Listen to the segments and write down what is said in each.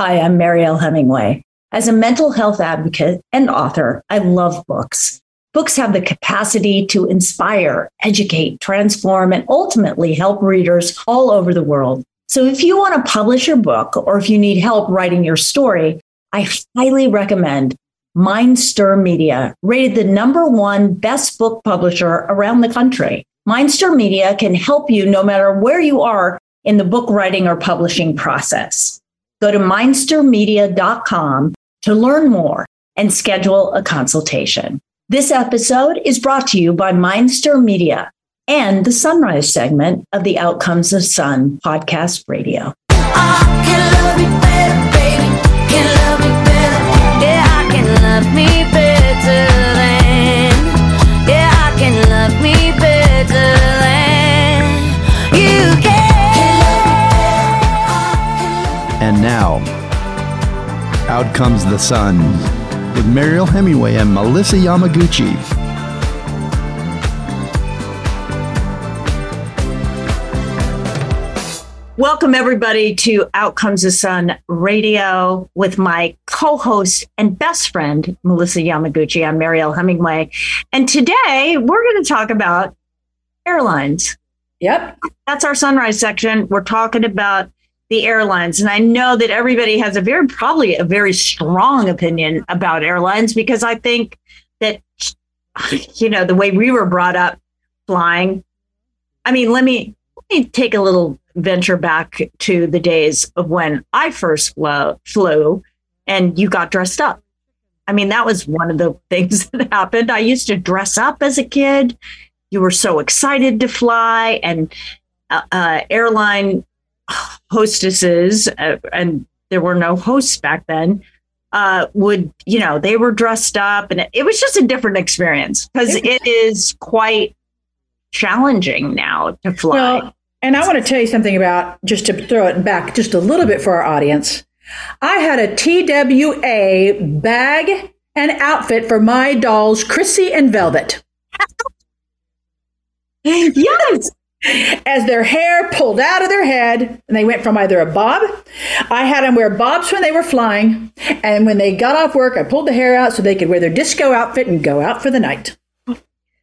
Hi, I'm Mariel Hemingway. As a mental health advocate and author, I love books. Books have the capacity to inspire, educate, transform, and ultimately help readers all over the world. So if you want to publish your book or if you need help writing your story, I highly recommend Mindstir Media, rated the #1 best book publisher around the country. Mindstir Media can help you no matter where you are in the book writing or publishing process. Go to MindsterMedia.com to learn more and schedule a consultation. This episode is brought to you by Mindstir Media and the Sunrise segment of the Out Comes the Sun podcast radio. I can love you better, baby. Can love me better. Yeah, I can love me better than. Yeah, I can love me better than you can. And now, Out Comes the Sun with Mariel Hemingway and Melissa Yamaguchi. Welcome, everybody, to Out Comes the Sun Radio with my co-host and best friend, Melissa Yamaguchi. I'm Mariel Hemingway. And today we're going to talk about airlines. Yep. That's our Sunrise section. We're talking about the airlines. And I know that everybody has a very strong opinion about airlines, because I think that, you know, the way we were brought up flying. I mean, let me take a little venture back to the days of when I first flew and you got dressed up. I mean, that was one of the things that happened. I used to dress up as a kid. You were so excited to fly, and airline hostesses, and there were no hosts back then, would, you know, they were dressed up, and it was just a different experience, because it is quite challenging now to fly. Well, and I want to tell you something about, just to throw it back just a little bit for our audience. I had a TWA bag and outfit for my dolls, Chrissy and Velvet. Yes. As their hair pulled out of their head, and they went from either a bob. I had them wear bobs when they were flying. And when they got off work, I pulled the hair out so they could wear their disco outfit and go out for the night.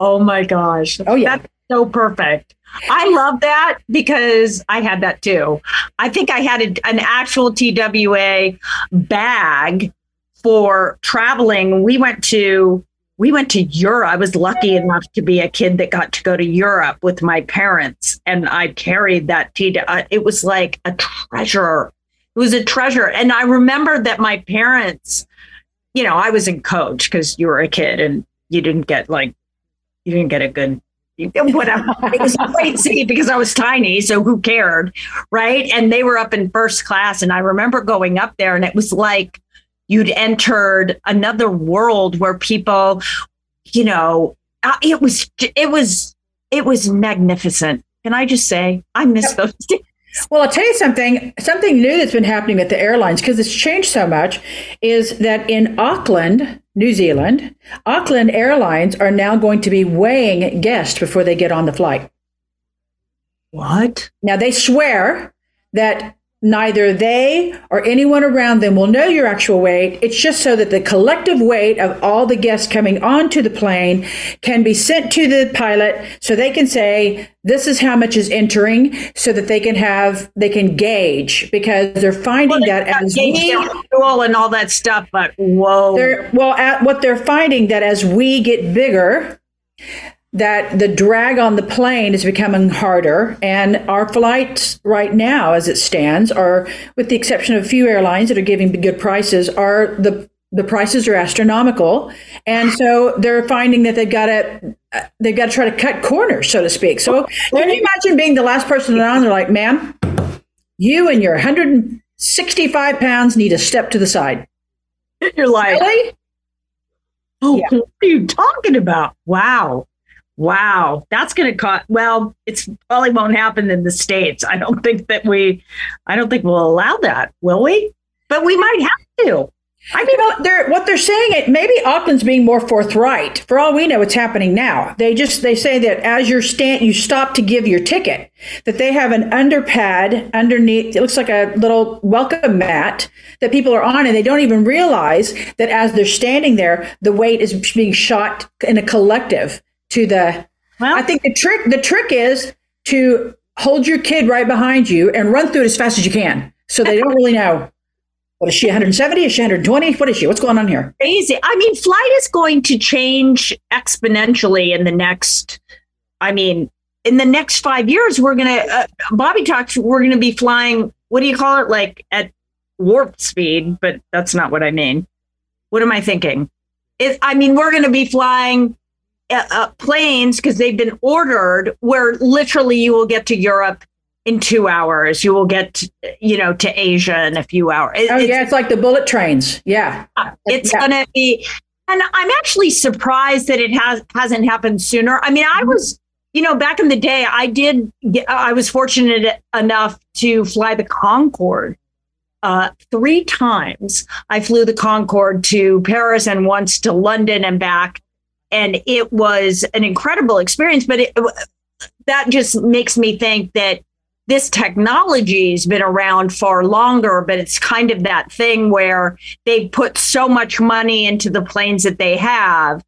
Oh, my gosh. Oh, yeah. That's so perfect. I love that, because I had that too. I think I had an actual TWA bag for traveling. We went to Europe. I was lucky enough to be a kid that got to go to Europe with my parents, and I carried that TWA. It was like a treasure. It was a treasure. And I remember that my parents, you know, I was in coach, because you were a kid and you didn't get a good, whatever. It was a great seat because I was tiny, so who cared, right? And they were up in first class, and I remember going up there, and it was like you'd entered another world where people, you know, it was magnificent. Can I just say, I miss those days. Well, I'll tell you something new that's been happening at the airlines, because it's changed so much, is that in Auckland, New Zealand, Auckland Airlines are now going to be weighing guests before they get on the flight. What? Now, they swear that neither they or anyone around them will know your actual weight. It's just so that the collective weight of all the guests coming onto the plane can be sent to the pilot, so they can say, this is how much is entering, so that they can gauge, because they're finding that as and all that stuff. But whoa, what they're finding, that as we get bigger, that the drag on the plane is becoming harder, and our flights right now, as it stands, are, with the exception of a few airlines that are giving good prices, are the prices are astronomical, and so they're finding that they've got to try to cut corners, so to speak. So can you imagine being the last person on? They're like, "Ma'am, you and your 165 pounds need to step to the side." You're like, "Really? Oh, yeah. What are you talking about? Wow." Wow, that's going to cost. Well, it's probably won't happen in the States. I don't think we'll allow that, will we? But we might have to. I mean, what they're saying, it maybe Auckland's being more forthright. For all we know, it's happening now. They say that as you stop to give your ticket, that they have an underpad underneath. It looks like a little welcome mat that people are on, and they don't even realize that as they're standing there, the weight is being shot in a collective to the. Well, I think the trick is to hold your kid right behind you and run through it as fast as you can, so they don't really know. What is she, 170? Is she 120? What is she? What's going on here? Crazy. I mean, flight is going to change exponentially in the next 5 years. We're going to, Bobby talks, we're going to be flying, what do you call it? Like at warp speed, but that's not what I mean. What am I thinking? We're going to be flying planes because they've been ordered where literally you will get to Europe in 2 hours, you will get, to Asia in a few hours. It's like the bullet trains. Yeah. It's going to be, and I'm actually surprised that it hasn't happened sooner. I mean, I was, back in the day, I was fortunate enough to fly the Concorde 3 times. I flew the Concorde to Paris and once to London and back. And it was an incredible experience, but that just makes me think that this technology has been around far longer, but it's kind of that thing where they put so much money into the planes that they have.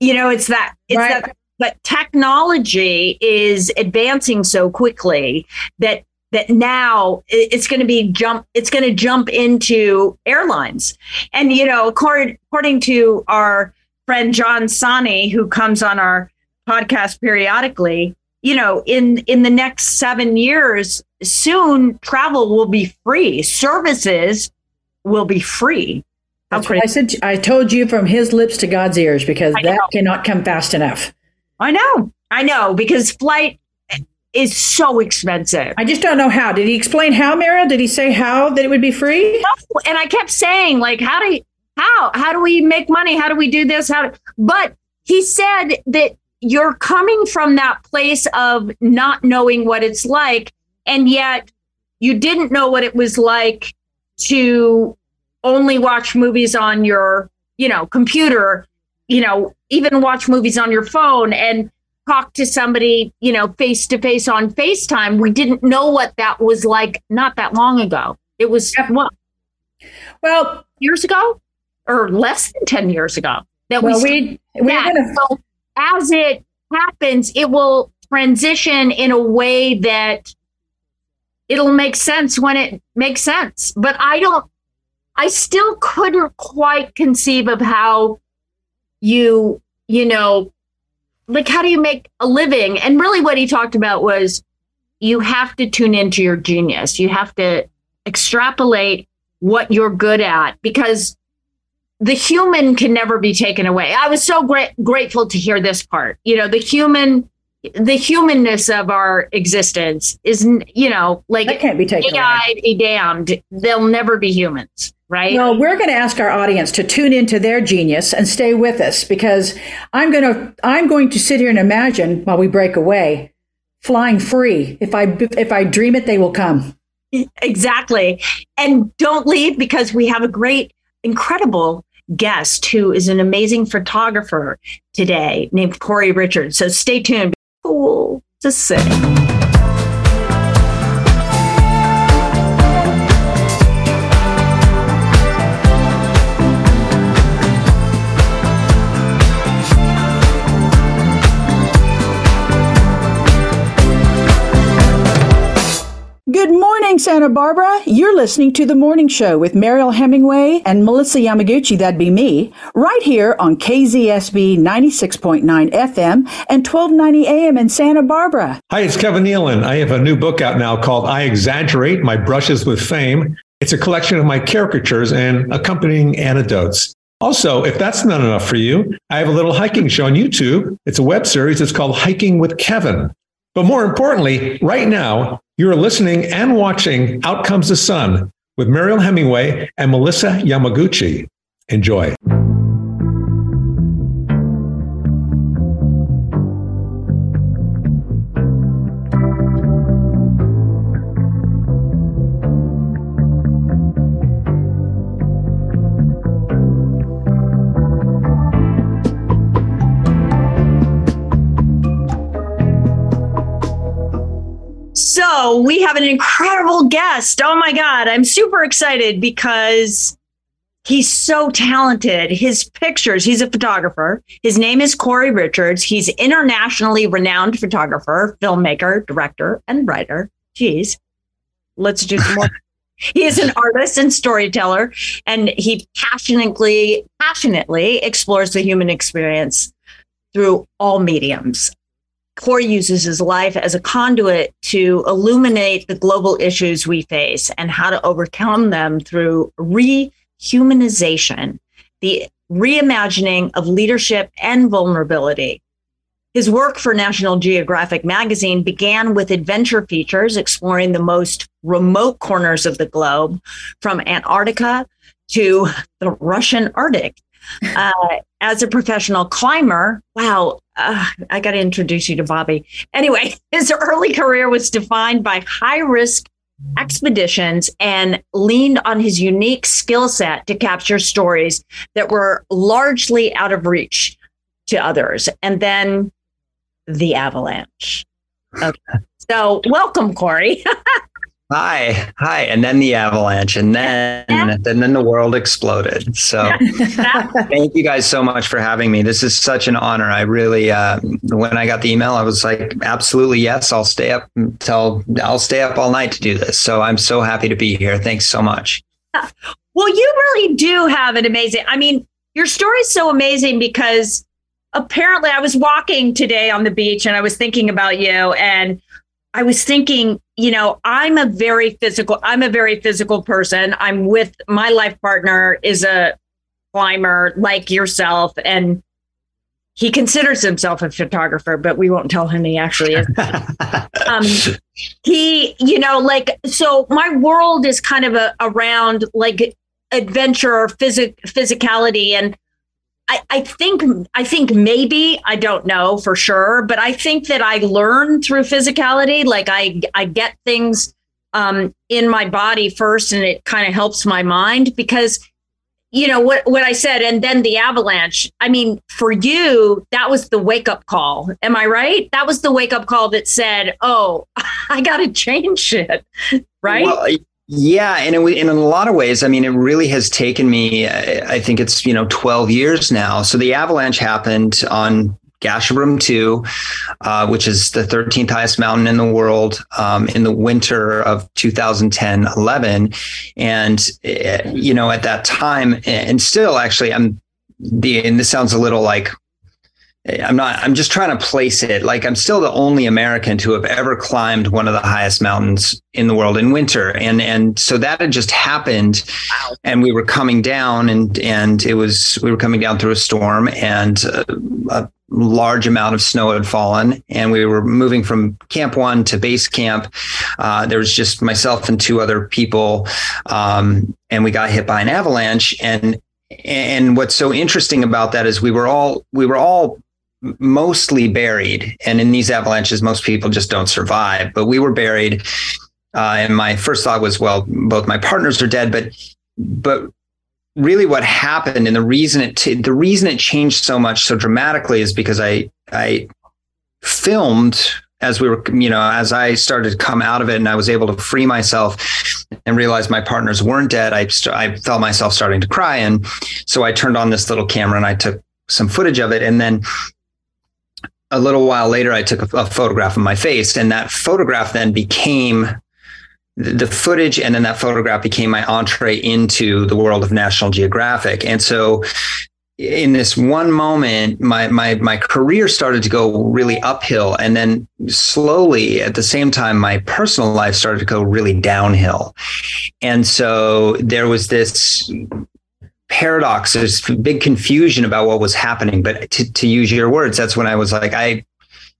But technology is advancing so quickly that now it's going to jump into airlines. And, according to our friend John Sani, who comes on our podcast periodically, in the next 7 years, soon travel will be free. Services will be free. That's what I said. I told you from his lips to God's ears, because that cannot come fast enough. I know, because flight is so expensive. I just don't know how. Did he explain how, Mariel? Did he say how that it would be free? No, and I kept saying, like, how do we make money? How do we do this? But he said that you're coming from that place of not knowing what it's like, and yet you didn't know what it was like to only watch movies on your, computer, even watch movies on your phone and talk to somebody, face to face on FaceTime. We didn't know what that was like not that long ago. It was well, years ago or less than 10 years ago that as it happens, it will transition in a way that it'll make sense when it makes sense. But I still couldn't quite conceive of how how do you make a living? And really what he talked about was you have to tune into your genius. You have to extrapolate what you're good at, because the human can never be taken away. I was so grateful to hear this part. The humanness of our existence isn't, that can't be taken away. Be damned. They'll never be humans, right? No, we're going to ask our audience to tune into their genius and stay with us, because I'm going to sit here and imagine while we break away, flying free. If I dream it, they will come. Exactly. And don't leave, because we have a incredible guest who is an amazing photographer today named Cory Richards. So stay tuned. Cool to say. Good morning, Santa Barbara. You're listening to The Morning Show with Mariel Hemingway and Melissa Yamaguchi, that'd be me, right here on KZSB 96.9 FM and 1290 AM in Santa Barbara. Hi, it's Kevin Nealon. I have a new book out now called I Exaggerate, My Brushes with Fame. It's a collection of my caricatures and accompanying anecdotes. Also, if that's not enough for you, I have a little hiking show on YouTube. It's a web series. It's called Hiking with Kevin. But more importantly, right now, you're listening and watching Out Comes the Sun with Mariel Hemingway and Melissa Yamaguchi. Enjoy. So we have an incredible guest. Oh my God, I'm super excited because he's so talented. His pictures, he's a photographer. His name is Cory Richards. He's internationally renowned photographer, filmmaker, director, and writer. Geez, let's do some more. He is an artist and storyteller, and he passionately explores the human experience through all mediums. Cory uses his life as a conduit to illuminate the global issues we face and how to overcome them through rehumanization, the reimagining of leadership and vulnerability. His work for National Geographic magazine began with adventure features exploring the most remote corners of the globe, from Antarctica to the Russian Arctic. As a professional climber, I got to introduce you to Bobby. Anyway, his early career was defined by high-risk expeditions and leaned on his unique skill set to capture stories that were largely out of reach to others. And then the avalanche. Okay. So welcome, Cory. Hi. And then the avalanche, and then the world exploded. So thank you guys so much for having me. This is such an honor. I really, when I got the email, I was like, absolutely. Yes. I'll stay up all night to do this. So I'm so happy to be here. Thanks so much. Well, you really do have an amazing, your story is so amazing because apparently I was walking today on the beach and I was thinking about you, and I was thinking, I'm a very physical person. I'm with my life partner is a climber like yourself, and he considers himself a photographer, but we won't tell him he actually is. So my world is kind of around like adventure or physicality. And I think maybe, I don't know for sure, but I think that I learn through physicality. Like I get things in my body first, and it kind of helps my mind because, what I said, and then the avalanche, for you, that was the wake up call. Am I right? That was the wake up call that said, oh, I got to change shit. Right. Well, yeah. And in a lot of ways, it really has taken me, I think it's, 12 years now. So the avalanche happened on Gasherbrum 2, which is the 13th highest mountain in the world, in the winter of 2010-11. And, at that time, and still actually, and this sounds a little like, I'm just trying to place it. Like I'm still the only American to have ever climbed one of the highest mountains in the world in winter. And so that had just happened. Wow. And we were coming down we were coming down through a storm, and a large amount of snow had fallen, and we were moving from camp one to base camp. There was just myself and two other people. And we got hit by an avalanche. And what's so interesting about that is we were all mostly buried, and in these avalanches most people just don't survive, but we were buried, and my first thought was, well, both my partners are dead, but really what happened, and the reason it changed so much so dramatically, is because I filmed as we were, as I started to come out of it, and I was able to free myself and realize my partners weren't dead. I felt myself starting to cry, and so I turned on this little camera and I took some footage of it, and then a little while later, I took a photograph of my face, and that photograph then became the footage. And then that photograph became my entree into the world of National Geographic. And so in this one moment, my career started to go really uphill. And then slowly at the same time, my personal life started to go really downhill. And so there was this paradox, there's big confusion about what was happening, but to use your words, that's when I was like,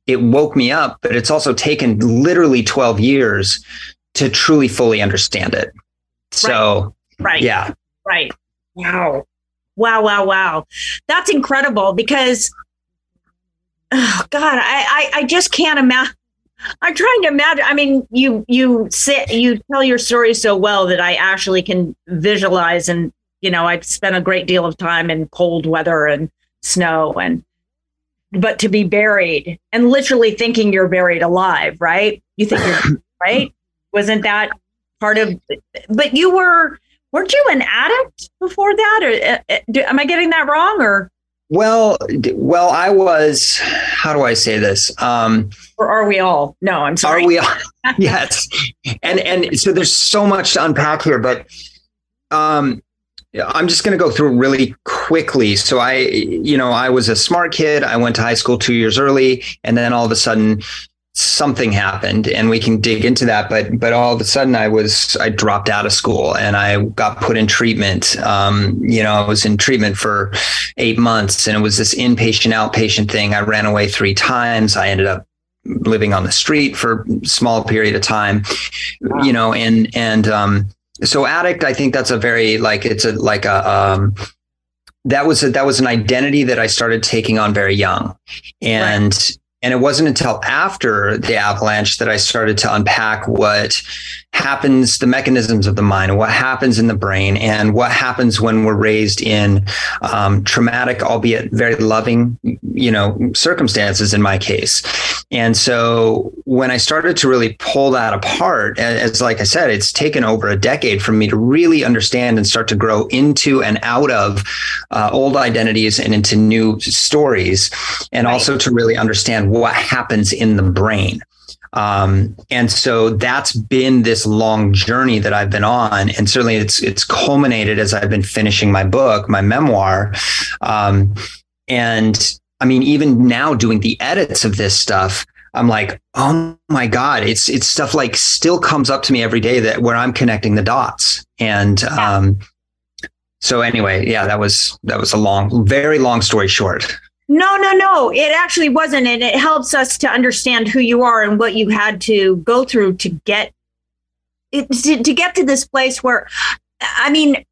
it woke me up, but it's also taken literally 12 years to truly fully understand it. So, right. Yeah. Right. Wow. That's incredible because, I just can't imagine. I'm trying to imagine. You tell your story so well that I actually can visualize, and I've spent a great deal of time in cold weather and snow, but to be buried and literally thinking you're buried alive, right? You think you're right? Wasn't that part of, but you weren't you an addict before that? Or am I getting that wrong? Or Well, I was, how do I say this? Or are we all? No, I'm sorry. Are we all? Yes. And so there's so much to unpack here, but I'm just going to go through really quickly. So I was a smart kid. I went to high school 2 years early, and then all of a sudden something happened, and we can dig into that. But all of a sudden I dropped out of school and I got put in treatment. I was in treatment for 8 months, and it was this inpatient, outpatient thing. I ran away 3 times. I ended up living on the street for a small period of time, wow. So addict, I think that's a very, like, it's a, like a, that was an identity that I started taking on very young. And, right. And it wasn't until after the avalanche that I started to unpack what happens, the mechanisms of the mind, and what happens in the brain, and what happens when we're raised in traumatic, albeit very loving, circumstances in my case. And so when I started to really pull that apart, as like I said, it's taken over a decade for me to really understand and start to grow into and out of old identities and into new stories, and right. also to really understand what happens in the brain. And so that's been this long journey that I've been on. And certainly it's culminated as I've been finishing my book, my memoir. And I mean, even now doing the edits of this stuff, I'm like, oh my God, it's stuff like still comes up to me every day that where I'm connecting the dots. And, so anyway, yeah, that was a long, very long story short. No. It actually wasn't. And it helps us to understand who you are and what you had to go through to get to this place where, I mean,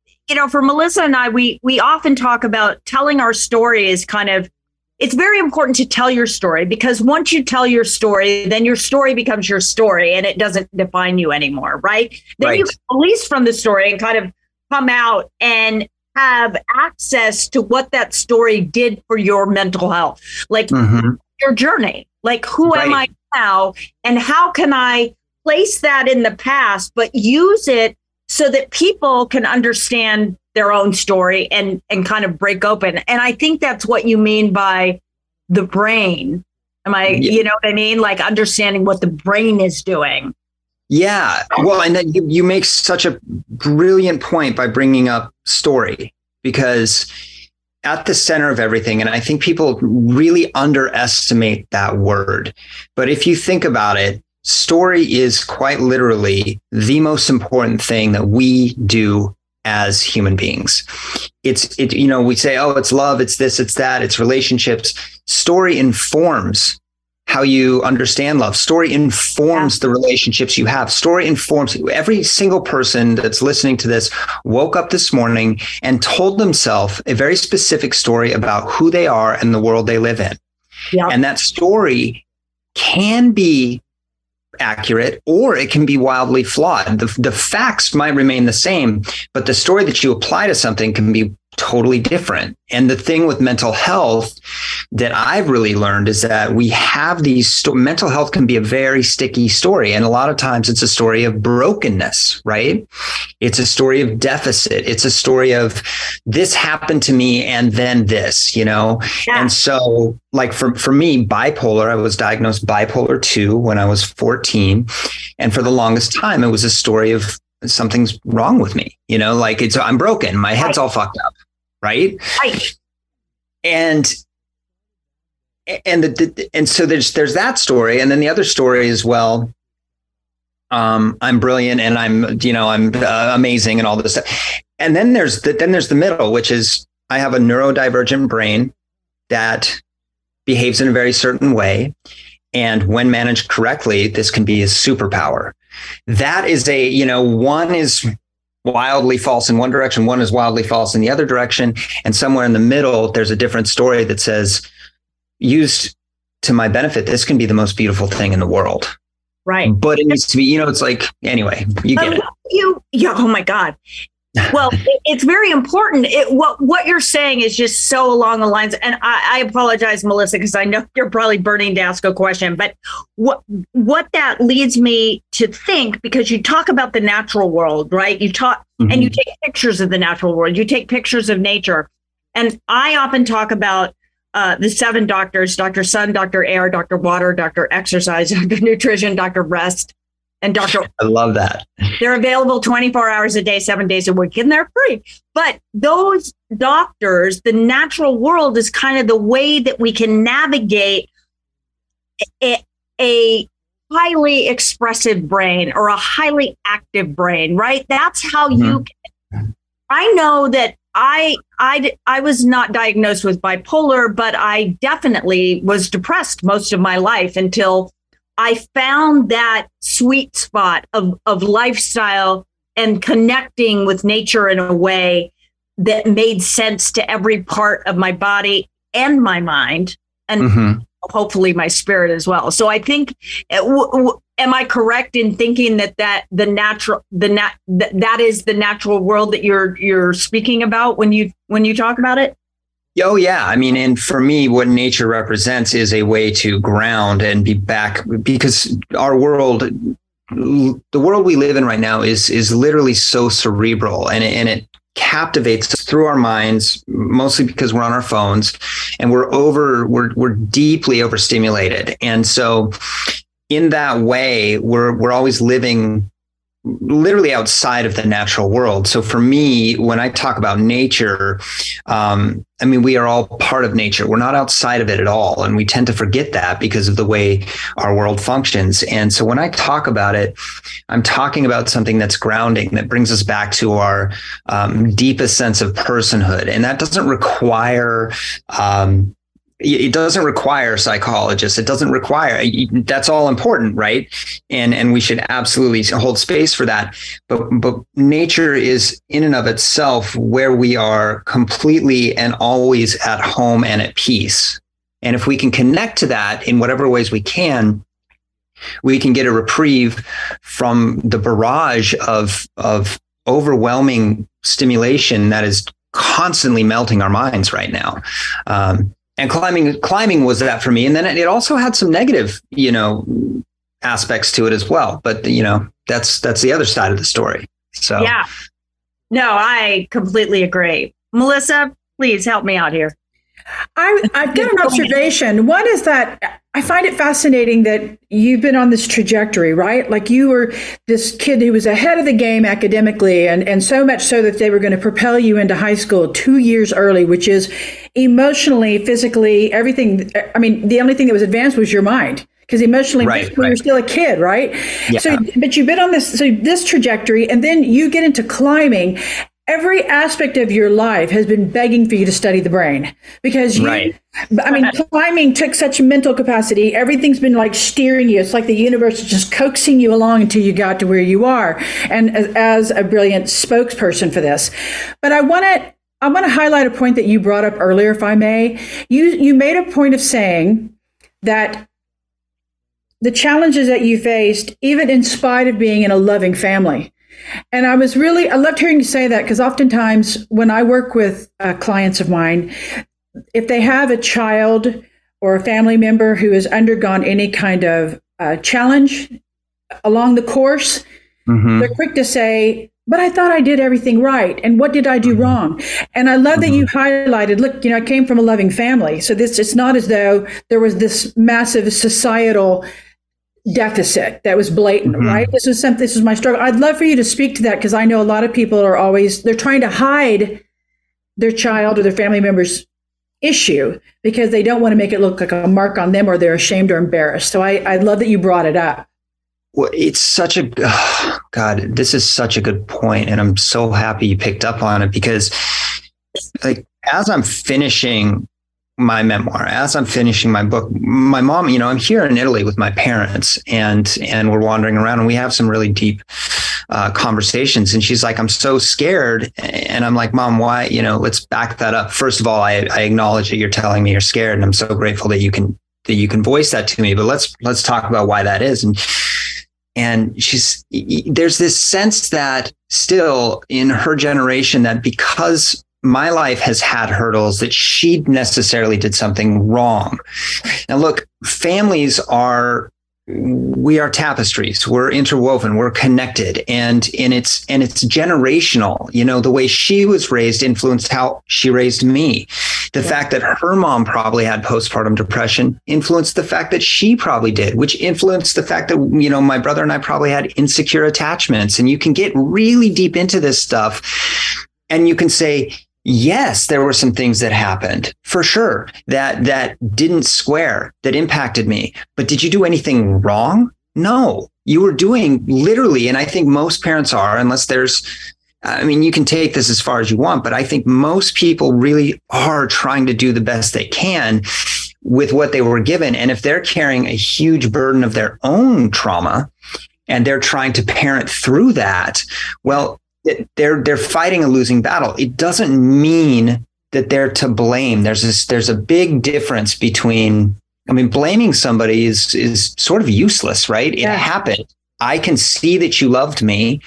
for Melissa and I, we often talk about telling our story is kind of, it's very important to tell your story, because once you tell your story, then your story becomes your story and it doesn't define you anymore. Right. Then right. you release from the story and kind of come out and have access to what that story did for your mental health, like mm-hmm. your journey, like who right. am I now and how can I place that in the past, but use it so that people can understand their own story and kind of break open. And I think that's what you mean by the brain. Am I, yeah. you know what I mean? Like understanding what the brain is doing. Yeah. Well, and then you make such a brilliant point by bringing up story, because at the center of everything, and I think people really underestimate that word, but if you think about it, story is quite literally the most important thing that we do as human beings. We say, oh, it's love, it's this, it's that, it's relationships. Story informs how you understand love. Story informs the relationships you have. Story informs every single person that's listening to this woke up this morning and told themselves a very specific story about who they are and the world they live in. Yep. And that story can be accurate or it can be wildly flawed. The facts might remain the same, but the story that you apply to something can be totally different. And the thing with mental health that I've really learned is that we have these mental health can be a very sticky story. And a lot of times it's a story of brokenness, right? It's a story of deficit. It's a story of this happened to me and then this, Yeah. And so like for me, bipolar, I was diagnosed bipolar 2 when I was 14. And for the longest time, it was a story of something's wrong with me, I'm broken. My head's all fucked up. Right. Right. And so there's that story. And then the other story is, well, I'm brilliant and I'm amazing and all this stuff. And then there's the middle, which is I have a neurodivergent brain that behaves in a very certain way. And when managed correctly, this can be a superpower. That is one is wildly false in one direction, one is wildly false in the other direction. And somewhere in the middle, there's a different story that says, used to my benefit, this can be the most beautiful thing in the world. Right. But it needs to be, it's like, anyway, you get it. Yeah. Oh my God. Well, it's very important. What you're saying is just so along the lines. And I apologize, Melissa, because I know you're probably burning to ask a question. But what that leads me to think, because you talk about the natural world, right? You talk and you take pictures of the natural world. You take pictures of nature. And I often talk about the 7 doctors, Dr. Sun, Dr. Air, Dr. Water, Dr. Exercise, Dr. Nutrition, Dr. Rest, and Dr. I love that. They're available 24 hours a day, 7 days a week, and they're free. But those doctors, the natural world is kind of the way that we can navigate a highly expressive brain or a highly active brain, right? That's how you can. I know that I was not diagnosed with bipolar, but I definitely was depressed most of my life until I found that sweet spot of lifestyle and connecting with nature in a way that made sense to every part of my body and my mind, and hopefully my spirit as well. So I think, am I correct in thinking that that is the natural world that you're speaking about when you talk about it? Oh, yeah. I mean, and for me, what nature represents is a way to ground and be back, because our world, the world we live in right now is literally so cerebral, and it captivates us through our minds, mostly because we're on our phones and we're deeply overstimulated. And so in that way, we're always living literally outside of the natural world. So for me, when I talk about nature, I mean, we are all part of nature. We're not outside of it at all. And we tend to forget that because of the way our world functions. And so when I talk about it, I'm talking about something that's grounding, that brings us back to our deepest sense of personhood. And that doesn't require, it doesn't require psychologists. It doesn't require, that's all important, right? And we should absolutely hold space for that. But nature is in and of itself where we are completely and always at home and at peace. And if we can connect to that in whatever ways we can get a reprieve from the barrage of overwhelming stimulation that is constantly melting our minds right now. And climbing was that for me. And then it also had some negative, aspects to it as well. But, that's the other side of the story. So, yeah, no, I completely agree. Melissa, please help me out here. I've got an observation. One is that I find it fascinating that you've been on this trajectory, right? Like you were this kid who was ahead of the game academically, and so much so that they were going to propel you into high school 2 years early, which is emotionally, physically, everything. I mean, the only thing that was advanced was your mind. Because emotionally, physically, you're still a kid, right? Yeah. So, but you've been on this trajectory, and then you get into climbing. Every aspect of your life has been begging for you to study the brain, because climbing took such mental capacity. Everything's been like steering you. It's like the universe is just coaxing you along until you got to where you are. And as a brilliant spokesperson for this, but I want to highlight a point that you brought up earlier, if I may. You made a point of saying that the challenges that you faced, even in spite of being in a loving family. And I loved hearing you say that, because oftentimes when I work with clients of mine, if they have a child or a family member who has undergone any kind of challenge along the course, they're quick to say, but I thought I did everything right. And what did I do wrong? And I love that you highlighted, look, I came from a loving family. So it's not as though there was this massive societal deficit that was blatant, right? This is my struggle. I'd love for you to speak to that, because I know a lot of people are always, they're trying to hide their child or their family member's issue because they don't want to make it look like a mark on them, or they're ashamed or embarrassed. So I love that you brought it up. Well, it's such a, this is such a good point. And I'm so happy you picked up on it, because like as I'm finishing my memoir, as I'm finishing my book, my mom, I'm here in Italy with my parents, and we're wandering around, and we have some really deep conversations. And she's like, I'm so scared. And I'm like, Mom, why? Let's back that up. First of all, I acknowledge that you're telling me you're scared, and I'm so grateful that you can voice that to me. But let's talk about why that is. And And she's, there's this sense that still in her generation that because my life has had hurdles, that she necessarily did something wrong. Now, look, families are, we are tapestries. We're interwoven. We're connected, and it's generational. You know, the way she was raised influenced how she raised me. The fact that her mom probably had postpartum depression influenced the fact that she probably did, which influenced the fact that, you know, my brother and I probably had insecure attachments. And you can get really deep into this stuff, and you can say, yes, there were some things that happened for sure that didn't square, that impacted me. But did you do anything wrong? No, you were doing literally. And I think most parents are, unless there's, I mean, you can take this as far as you want, but I think most people really are trying to do the best they can with what they were given. And if they're carrying a huge burden of their own trauma and they're trying to parent through that, well, they're fighting a losing battle. It doesn't mean that they're to blame. There's a big difference between, I mean, blaming somebody is sort of useless, right? Yeah. It happened. I can see that you loved me.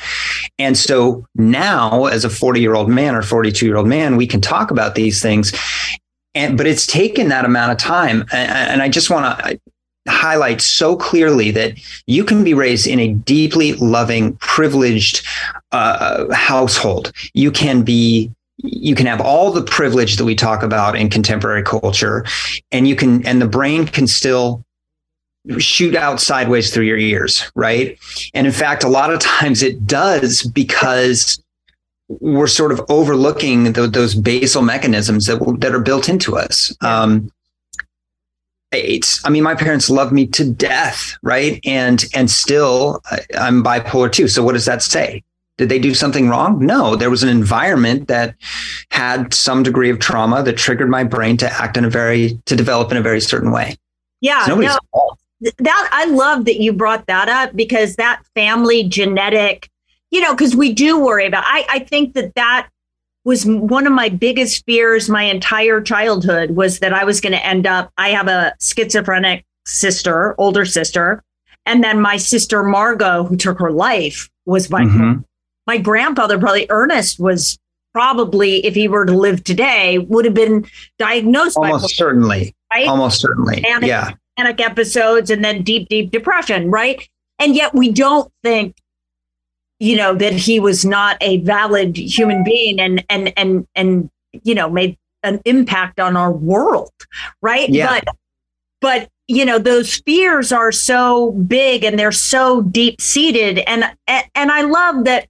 And so now as a 40-year-old man or 42-year-old man, we can talk about these things. But it's taken that amount of time. And I just want to highlight so clearly that you can be raised in a deeply loving, privileged household. You can have all the privilege that we talk about in contemporary culture, and the brain can still shoot out sideways through your ears, right? And in fact, a lot of times it does, because we're sort of overlooking those basal mechanisms that are built into us. I mean, my parents love me to death, right? And still, I'm bipolar too. So what does that say? Did they do something wrong? No, there was an environment that had some degree of trauma that triggered my brain to act to develop in a very certain way. Yeah. So nobody's fault. That I love that you brought that up, because that family genetic, you know, because we do worry about, I think that was one of my biggest fears my entire childhood, was that I was going to end up, I have a schizophrenic sister, older sister, and then my sister Margo, who took her life, was my, my grandfather, probably Ernest, was probably, if he were to live today, would have been diagnosed almost certainly, manic episodes, and then deep, deep depression, right? And yet we don't think, you know, that he was not a valid human being and you know, made an impact on our world, right? Yeah. But you know, those fears are so big and they're so deep seated, and I love that,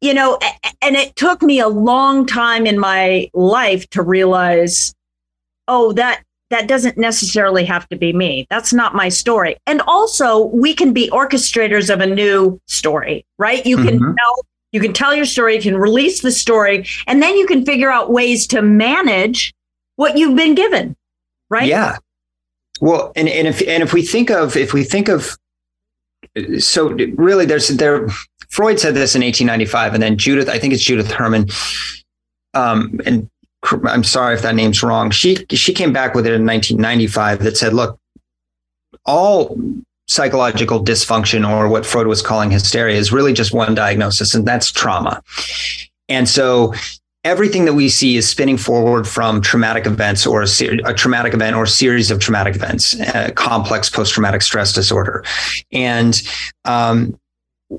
you know, and it took me a long time in my life to realize, oh, that doesn't necessarily have to be me. That's not my story. And also, we can be orchestrators of a new story, right? You can tell your story, you can release the story, and then you can figure out ways to manage what you've been given, right? Yeah. Well, if we think of, so really Freud said this in 1895, and then Judith Herman, and I'm sorry if that name's wrong. She came back with it in 1995 that said, look, all psychological dysfunction, or what Freud was calling hysteria, is really just one diagnosis, and that's trauma. And so everything that we see is spinning forward from traumatic events or a traumatic event or a series of traumatic events, complex post-traumatic stress disorder. And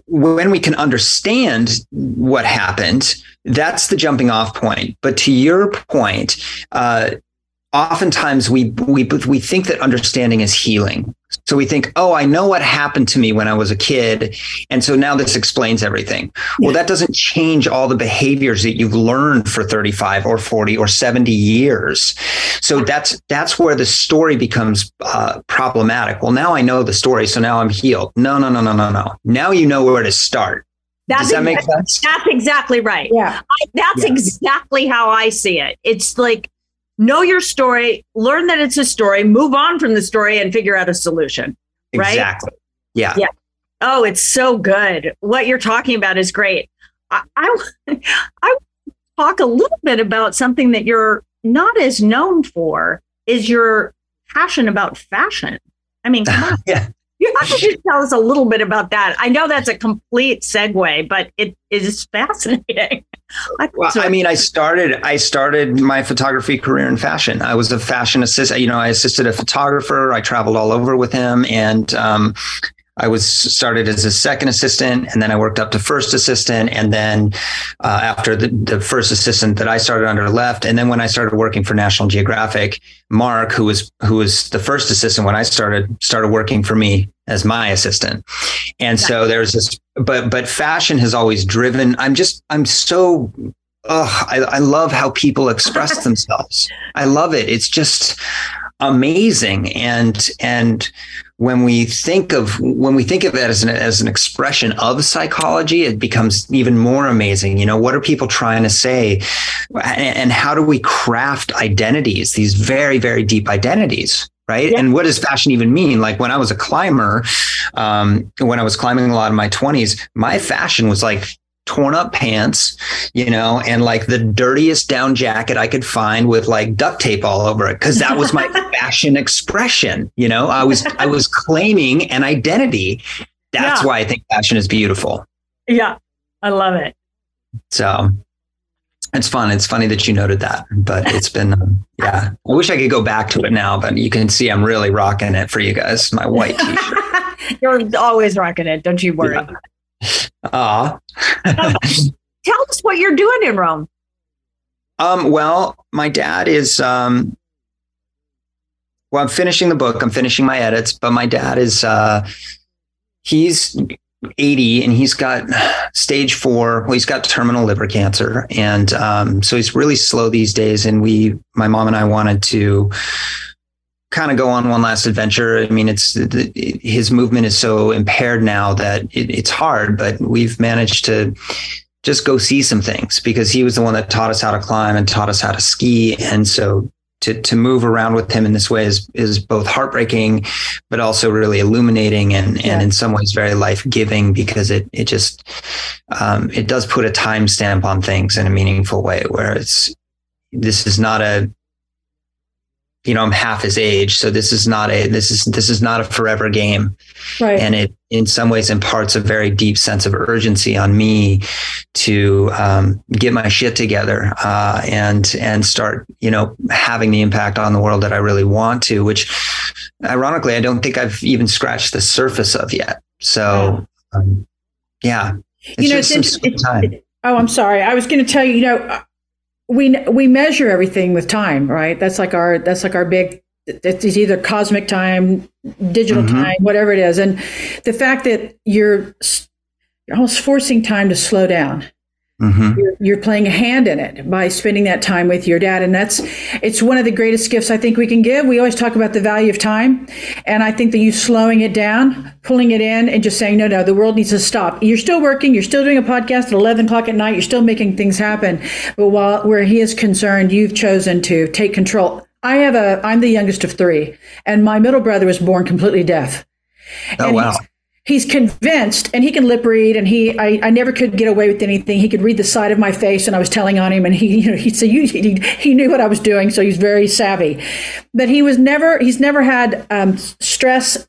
when we can understand what happened, that's the jumping off point. But to your point, oftentimes we think that understanding is healing. So we think, oh, I know what happened to me when I was a kid, and so now this explains everything. Yeah. Well, that doesn't change all the behaviors that you've learned for 35 or 40 or 70 years. So that's where the story becomes problematic. Well, now I know the story, so now I'm healed. No. Now you know where to start. Does that make sense? That's exactly right. Yeah. That's exactly how I see it. It's like, know your story, learn that it's a story, move on from the story, and figure out a solution. Right? Exactly. Yeah. Yeah. Oh, it's so good. What you're talking about is great. I talk a little bit about something that you're not as known for, is your passion about fashion. I mean, come on. Yeah. How could you tell us a little bit about that? I know that's a complete segue, but it is fascinating. Well, I mean, I started my photography career in fashion. I was a fashion assistant. You know, I assisted a photographer. I traveled all over with him, and I was started as a second assistant, and then I worked up to first assistant. And then after the first assistant that I started under left. And then when I started working for National Geographic, Mark, who was the first assistant when I started working for me as my assistant. And so there's this, but fashion has always driven. I love how people express themselves. I love it. It's just amazing. And when we think of it as an expression of psychology, it becomes even more amazing. You know, what are people trying to say, and how do we craft identities, these very, very deep identities, right? Yeah. And what does fashion even mean? Like when I was a climber, when I was climbing a lot in my 20s, my fashion was like torn up pants, you know, and like the dirtiest down jacket I could find with like duct tape all over it, because that was my fashion expression. You know, I was claiming an identity. That's why I think fashion is beautiful. Yeah, I love it. So it's fun. It's funny that you noted that, but it's been I wish I could go back to it now, but you can see I'm really rocking it for you guys. My white t-shirt. You're always rocking it. Don't you worry. Yeah. Tell us what you're doing in Rome. Well, my dad is, well, I'm finishing the book. I'm finishing my edits, but my dad is, he's 80 and he's got stage 4. Well, he's got terminal liver cancer. And, so he's really slow these days. And my mom and I wanted to kind of go on one last adventure. I mean, his movement is so impaired now that it's hard, but we've managed to just go see some things, because he was the one that taught us how to climb and taught us how to ski. And so to move around with him in this way is both heartbreaking, but also really illuminating and in some ways very life-giving, because it just, it does put a timestamp on things in a meaningful way, where this is not a, you know, I'm half his age, so this is not a forever game. Right. And it, in some ways, imparts a very deep sense of urgency on me to get my shit together and start, you know, having the impact on the world that I really want to, which ironically, I don't think I've even scratched the surface of yet. So, yeah. It's, you know, I'm sorry. I was going to tell you, you know, we measure everything with time, right? That's like our big, it's either cosmic time, digital time, whatever it is. And the fact that you're almost forcing time to slow down, you're playing a hand in it by spending that time with your dad. And it's one of the greatest gifts I think we can give. We always talk about the value of time. And I think that you slowing it down, pulling it in and just saying, no, the world needs to stop. You're still working. You're still doing a podcast at 11 o'clock at night. You're still making things happen. But where he is concerned, you've chosen to take control. I'm the youngest of 3, and my middle brother was born completely deaf. Oh, and wow. He's convinced, and he can lip read, and I never could get away with anything. He could read the side of my face, and I was telling on him, and he knew what I was doing, so he's very savvy. But he's never had stress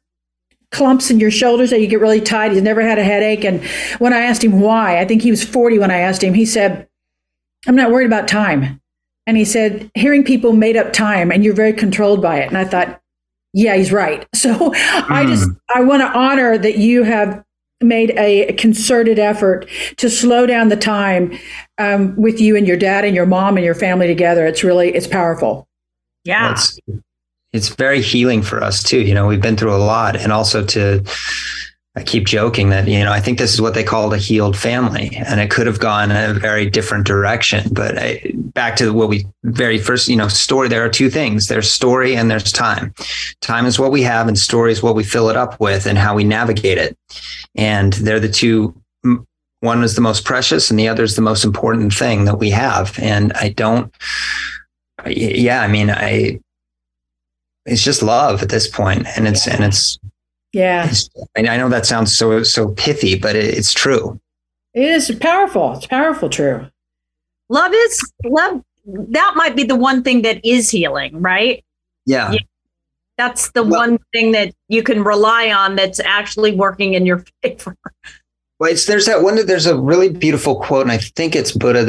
clumps in your shoulders that you get really tight. He's never had a headache. And when I asked him why, I think he was 40 when I asked him, he said, "I'm not worried about time." And he said, "Hearing people made up time, and you're very controlled by it." And I thought, yeah, he's right. So I want to honor that you have made a concerted effort to slow down the time with you and your dad and your mom and your family together. It's powerful. Yeah. Well, it's very healing for us too. You know, we've been through a lot, and also I keep joking that, you know, I think this is what they call a healed family, and it could have gone in a very different direction. But back to what we very first, you know, story, there are two things. There's story and there's time. Time is what we have, and story is what we fill it up with and how we navigate it. And they're the two. One is the most precious and the other is the most important thing that we have. And it's just love at this point. And yeah. And I know that sounds so pithy, but it's true. It is powerful. It's powerful. True. Love is love. That might be the one thing that is healing, right? Yeah. That's the one thing that you can rely on that's actually working in your favor. Well, there's a really beautiful quote, and I think it's Buddha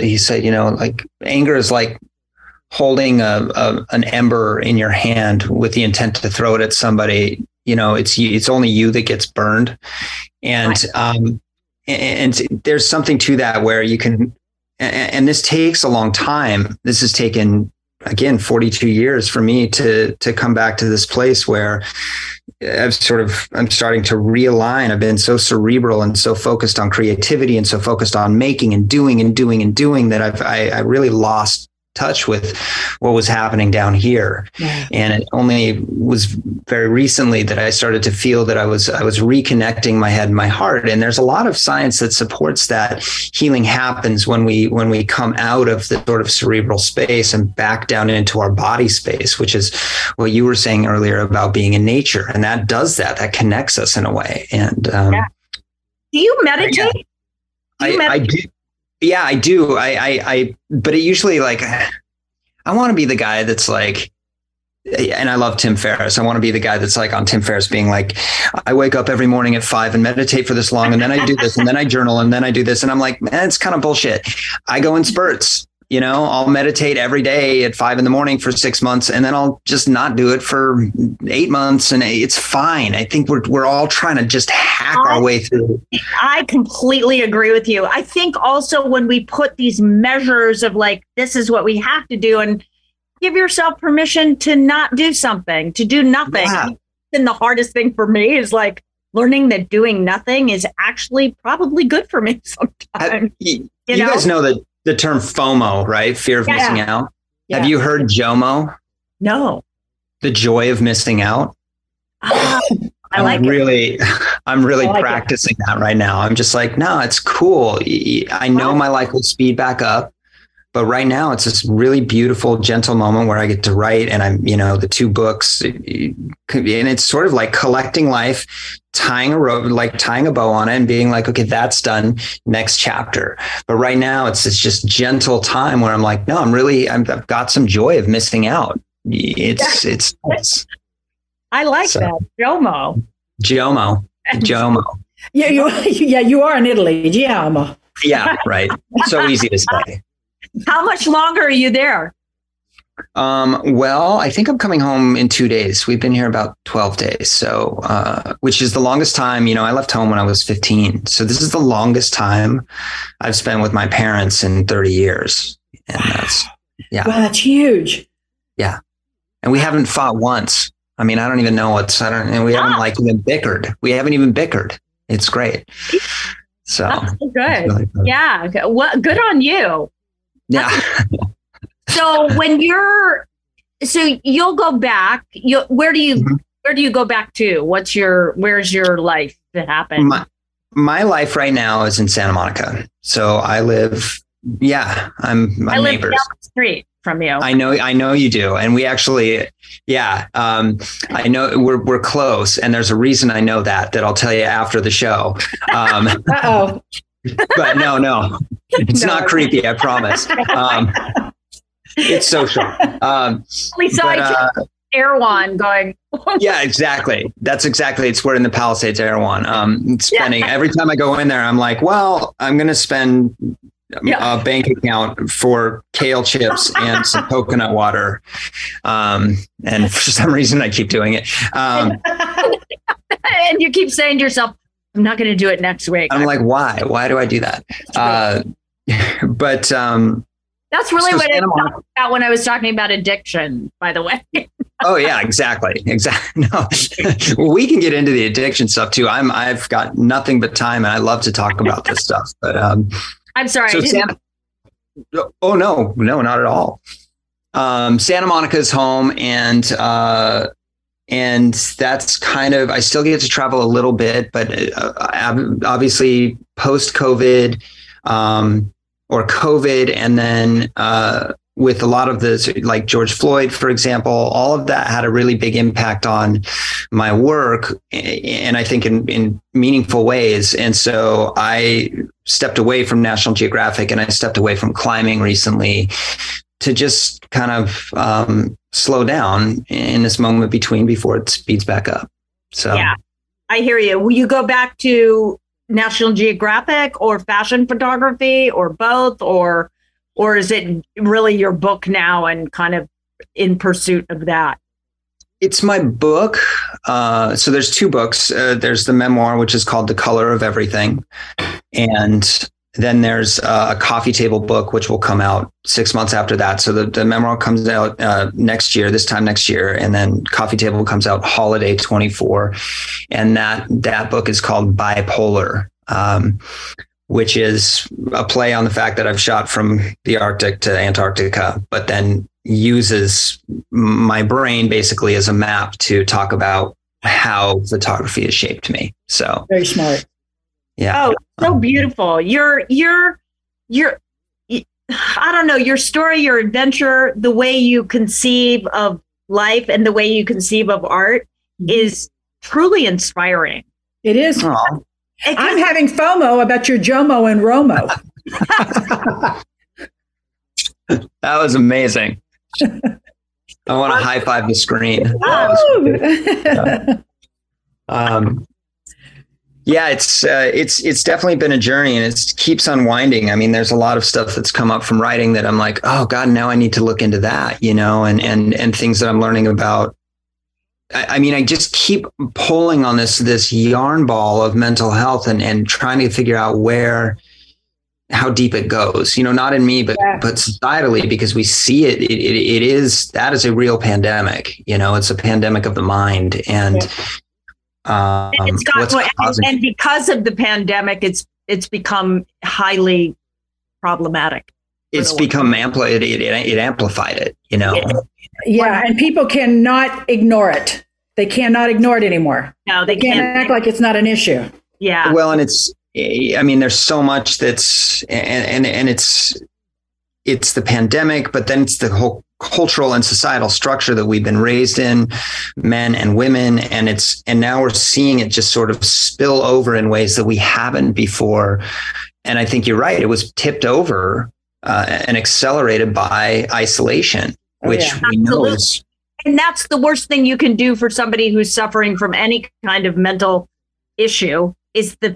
he said, like anger is like holding an ember in your hand with the intent to throw it at somebody. It's only you that gets burned. And, right. And there's something to that where you can, and this takes a long time. This has taken, again, 42 years for me to come back to this place where I'm starting to realign. I've been so cerebral and so focused on creativity and so focused on making and doing that I really lost touch with what was happening down here. Yeah. And it only was very recently that I started to feel that I was reconnecting my head and my heart. And there's a lot of science that supports that healing happens when we come out of the sort of cerebral space and back down into our body space, which is what you were saying earlier about being in nature. And that does that. That connects us in a way. And do you meditate? Yeah. I do. Yeah, I do. I but it usually, I want to be the guy that's like, and I love Tim Ferriss. I want to be the guy that's like on Tim Ferriss being like, I wake up every morning at 5 and meditate for this long. And then I do this and then I journal and then I do this. And I'm like, man, it's kind of bullshit. I go in spurts. I'll meditate every day at 5 a.m. for 6 months, and then I'll just not do it for 8 months. And it's fine. I think we're all trying to just hack our way through. I completely agree with you. I think also when we put these measures of this is what we have to do, and give yourself permission to not do something, to do nothing. Yeah. And the hardest thing for me is learning that doing nothing is actually probably good for me sometimes. You guys know that. The term FOMO, right? Fear of missing out. Yeah. Have you heard JOMO? No. The joy of missing out. I'm really practicing that right now. I'm just like, no, it's cool. I know my life will speed back up, but right now it's this really beautiful, gentle moment where I get to write. And I'm, the 2 books, and it's sort of like collecting life, tying a bow on it and being like, okay, that's done, next chapter. But right now it's just gentle time where I'm like, no, I've got some joy of missing out. It's I like that. JOMO. You are in Italy. Giamo. Yeah. Right. It's so easy to say. How much longer are you there? Well, I think I'm coming home in 2 days. We've been here about 12 days. So, which is the longest time, I left home when I was 15. So this is the longest time I've spent with my parents in 30 years. And Wow, that's huge. Yeah. And we haven't fought once. I mean, I don't even know haven't even bickered. We haven't even bickered. It's great. So good. Really good. Yeah. Well, good on you. Yeah. So you'll go back. Where do you go back to? Where's your life that happened? My life right now is in Santa Monica. So I live. Yeah, I live down the street from you. I know you do, and we actually, I know we're close, and there's a reason I know that I'll tell you after the show. Uh-oh. But no, it's not creepy. I promise. It's social. Erewhon going. Yeah, exactly. That's exactly. It's we're in the Palisades Erewhon. Every time I go in there, I'm like, well, I'm going to spend a bank account for kale chips and some coconut water. And for some reason I keep doing it. And you keep saying to yourself, I'm not going to do it next week. I'm like, why? Why do I do that? That's really what I talked about when I was talking about addiction, by the way. Oh, yeah, exactly. Exactly. No. Well, we can get into the addiction stuff, too. I've got nothing but time, and I love to talk about this stuff. But I'm sorry. So oh, no, not at all. Santa Monica's home, and that's kind of, I still get to travel a little bit, but obviously post-COVID or COVID, and then with a lot of this, like George Floyd, for example, all of that had a really big impact on my work, and I think in meaningful ways. And so I stepped away from National Geographic, and I stepped away from climbing recently to just kind of slow down in this moment between before it speeds back up. So yeah, I hear you. Will you go back to National Geographic or fashion photography or both, or is it really your book now and kind of in pursuit of that? It's my book. So there's two books. There's the memoir, which is called The Color of Everything. And then there's a coffee table book, which will come out 6 months after that. So the memoir comes out next year, this time next year. And then coffee table comes out holiday 24. And that book is called Bipolar, which is a play on the fact that I've shot from the Arctic to Antarctica, but then uses my brain basically as a map to talk about how photography has shaped me. So very smart. Yeah. Oh, so beautiful. Your I don't know, your story, your adventure, the way you conceive of life and the way you conceive of art is truly inspiring. It is. Aww. I'm having FOMO about your Jomo and Romo. That was amazing. I want to high five the screen. Yeah, it's definitely been a journey, and it keeps unwinding. I mean, there's a lot of stuff that's come up from writing that I'm like, oh God, now I need to look into that, you know, and things that I'm learning about. I mean, I just keep pulling on this yarn ball of mental health and trying to figure out how deep it goes, you know, not in me, but societally, because we see it is a real pandemic, you know, it's a pandemic of the mind. And, it's got and because of the pandemic, it's become highly problematic. It's become amplified. It amplified it, you know? Yeah. And people cannot ignore it. They cannot ignore it anymore. No, they can't act like it's not an issue. Yeah. Well, and there's so much that's, and it's the pandemic, but then it's the whole cultural and societal structure that we've been raised in, men and women. And now we're seeing it just sort of spill over in ways that we haven't before. And I think you're right. It was tipped over and accelerated by isolation, which we know is. And that's the worst thing you can do for somebody who's suffering from any kind of mental issue. Is that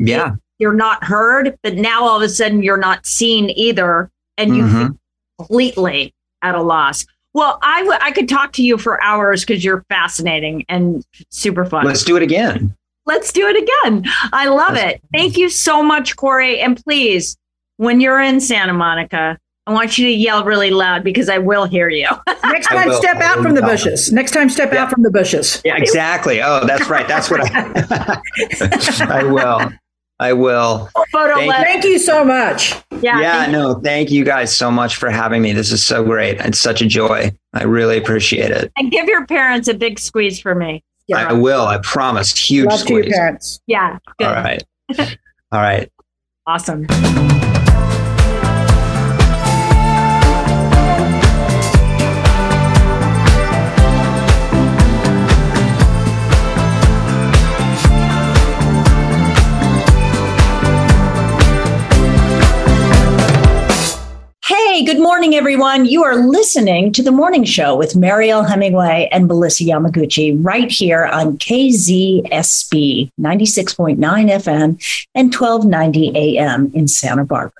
you're not heard, but now all of a sudden you're not seen either, and you feel completely at a loss. Well, I could talk to you for hours because you're fascinating and super fun. Let's do it again. I love it. Thank you so much, Cory. And please, when you're in Santa Monica, I want you to yell really loud because I will hear you. Next time, step out from the bushes. Yeah, exactly. Oh, that's right. That's what I I will. Thank you so much. Thank you guys so much for having me. This is so great. It's such a joy. I really appreciate it. And give your parents a big squeeze for me. Yeah. I will. I promise. Huge love squeeze. To your parents. Yeah. Good. All right. All right. Awesome. Hey, good morning, everyone. You are listening to The Morning Show with Mariel Hemingway and Melissa Yamaguchi right here on KZSB 96.9 FM and 1290 AM in Santa Barbara.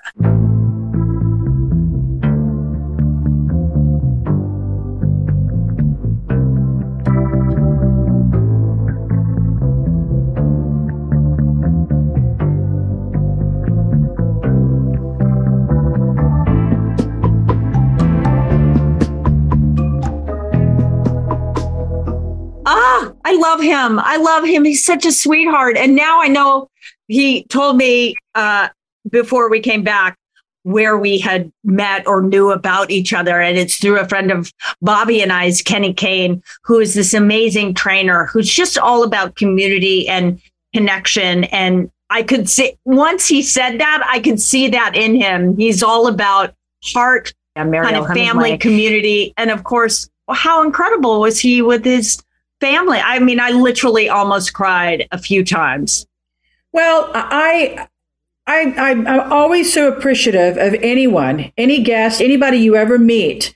I love him. He's such a sweetheart. And now I know he told me before we came back where we had met or knew about each other. And it's through a friend of Bobby and I's, Kenny Kane, who is this amazing trainer who's just all about community and connection. And I could see, once he said that, I could see that in him. He's all about heart, kind of family, community. And of course, how incredible was he with his family? I mean, I literally almost cried a few times. Well, I'm always so appreciative of anyone, any guest, anybody you ever meet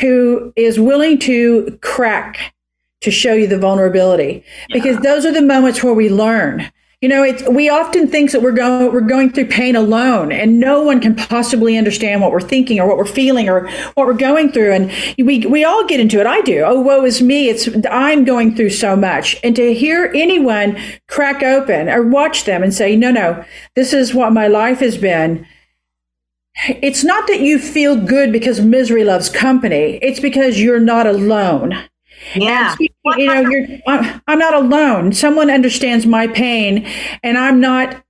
who is willing to crack to show you the vulnerability, because those are the moments where we learn. You know, it's, we often think that we're going through pain alone, and no one can possibly understand what we're thinking or what we're feeling or what we're going through. And we all get into it. I do. Oh, woe is me. I'm going through so much. And to hear anyone crack open or watch them and say, no, this is what my life has been. It's not that you feel good because misery loves company. It's because you're not alone. Yeah. You know, I'm not alone. Someone understands my pain, and I'm not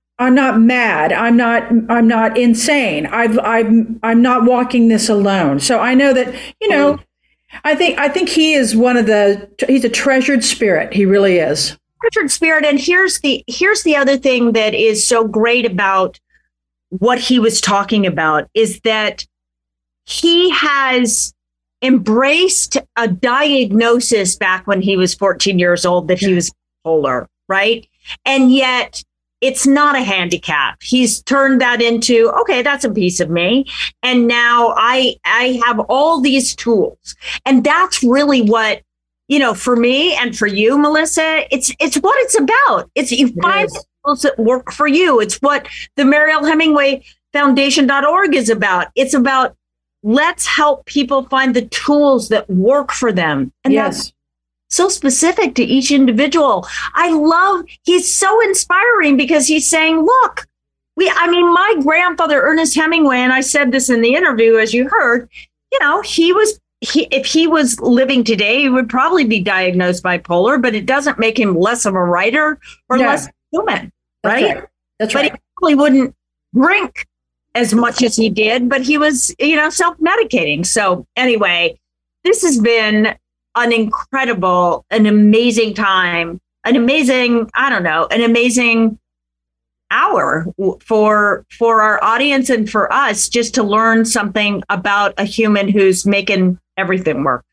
mad. I'm not insane. I'm not walking this alone. So I know that, you know, I think he is he's a treasured spirit. He really is. Treasured spirit. And here's the other thing that is so great about what he was talking about is that he has embraced a diagnosis back when he was 14 years old that he was bipolar, right? And yet it's not a handicap. He's turned that into, okay, that's a piece of me. And now I have all these tools. And that's really what, you know, for me and for you, Melissa, it's what it's about. It's you find the tools that work for you. It's what the Mariel Hemingway Foundation.org is about. It's about, let's help people find the tools that work for them. And that's so specific to each individual. I love, he's so inspiring because he's saying, look, my grandfather, Ernest Hemingway, and I said this in the interview, as you heard, you know, if he was living today, he would probably be diagnosed bipolar, but it doesn't make him less of a writer or less human, right? That's right. But he probably wouldn't drink as much as he did, but he was, self-medicating. So anyway, this has been an amazing time, an amazing hour for our audience and for us, just to learn something about a human who's making everything work.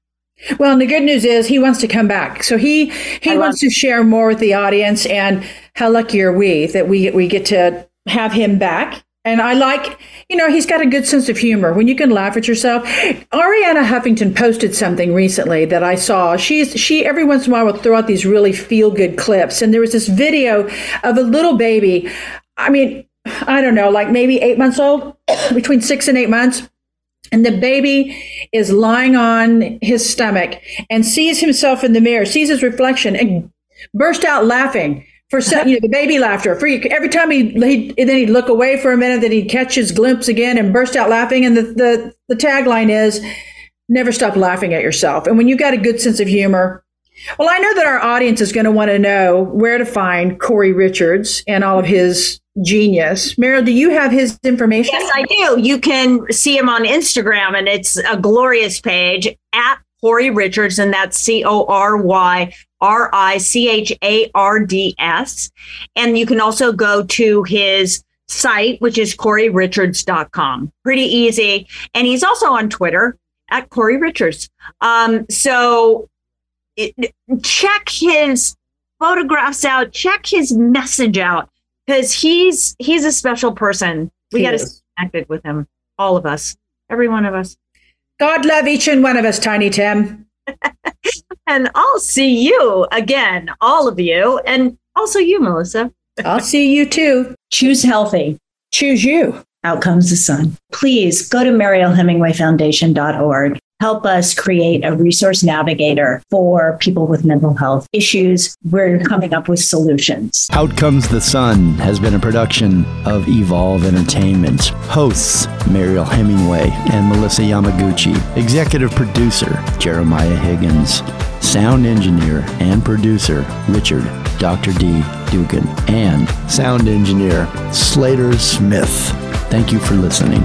Well, and the good news is he wants to come back. So he wants to share more with the audience, and how lucky are we that we get to have him back. And I like, he's got a good sense of humor when you can laugh at yourself. Arianna Huffington posted something recently that I saw. She every once in a while will throw out these really feel good clips. And there was this video of a little baby. I mean, I don't know, like maybe 8 months old, between 6 and 8 months. And the baby is lying on his stomach and sees himself in the mirror, sees his reflection, and bursts out laughing. For some, the baby laughter. For every time then he'd look away for a minute, then he'd catch his glimpse again and burst out laughing. And the tagline is, "Never stop laughing at yourself." And when you've got a good sense of humor, well, I know that our audience is going to want to know where to find Cory Richards and all of his genius. Mariel, do you have his information? Yes, I do. You can see him on Instagram, and it's a glorious page at Cory Richards, and that's CoryRichards. And you can also go to his site, which is coryrichards.com. Pretty easy. And he's also on Twitter at Cory Richards. Check his photographs out, check his message out, because he's a special person. We got to stay connected with him, all of us, every one of us. God love each and one of us, Tiny Tim. And I'll see you again, all of you, and also you, Melissa. I'll see you too. Choose healthy. Choose you. Out comes the sun. Please go to MarielHemingwayFoundation.org. Help us create a resource navigator for people with mental health issues. We're coming up with solutions. Out Comes the Sun has been a production of Evolve Entertainment. Hosts, Mariel Hemingway and Melissa Yamaguchi. Executive producer, Jeremiah Higgins. Sound engineer and producer, Richard Dr. D. Dugan. And sound engineer, Slater Smith. Thank you for listening.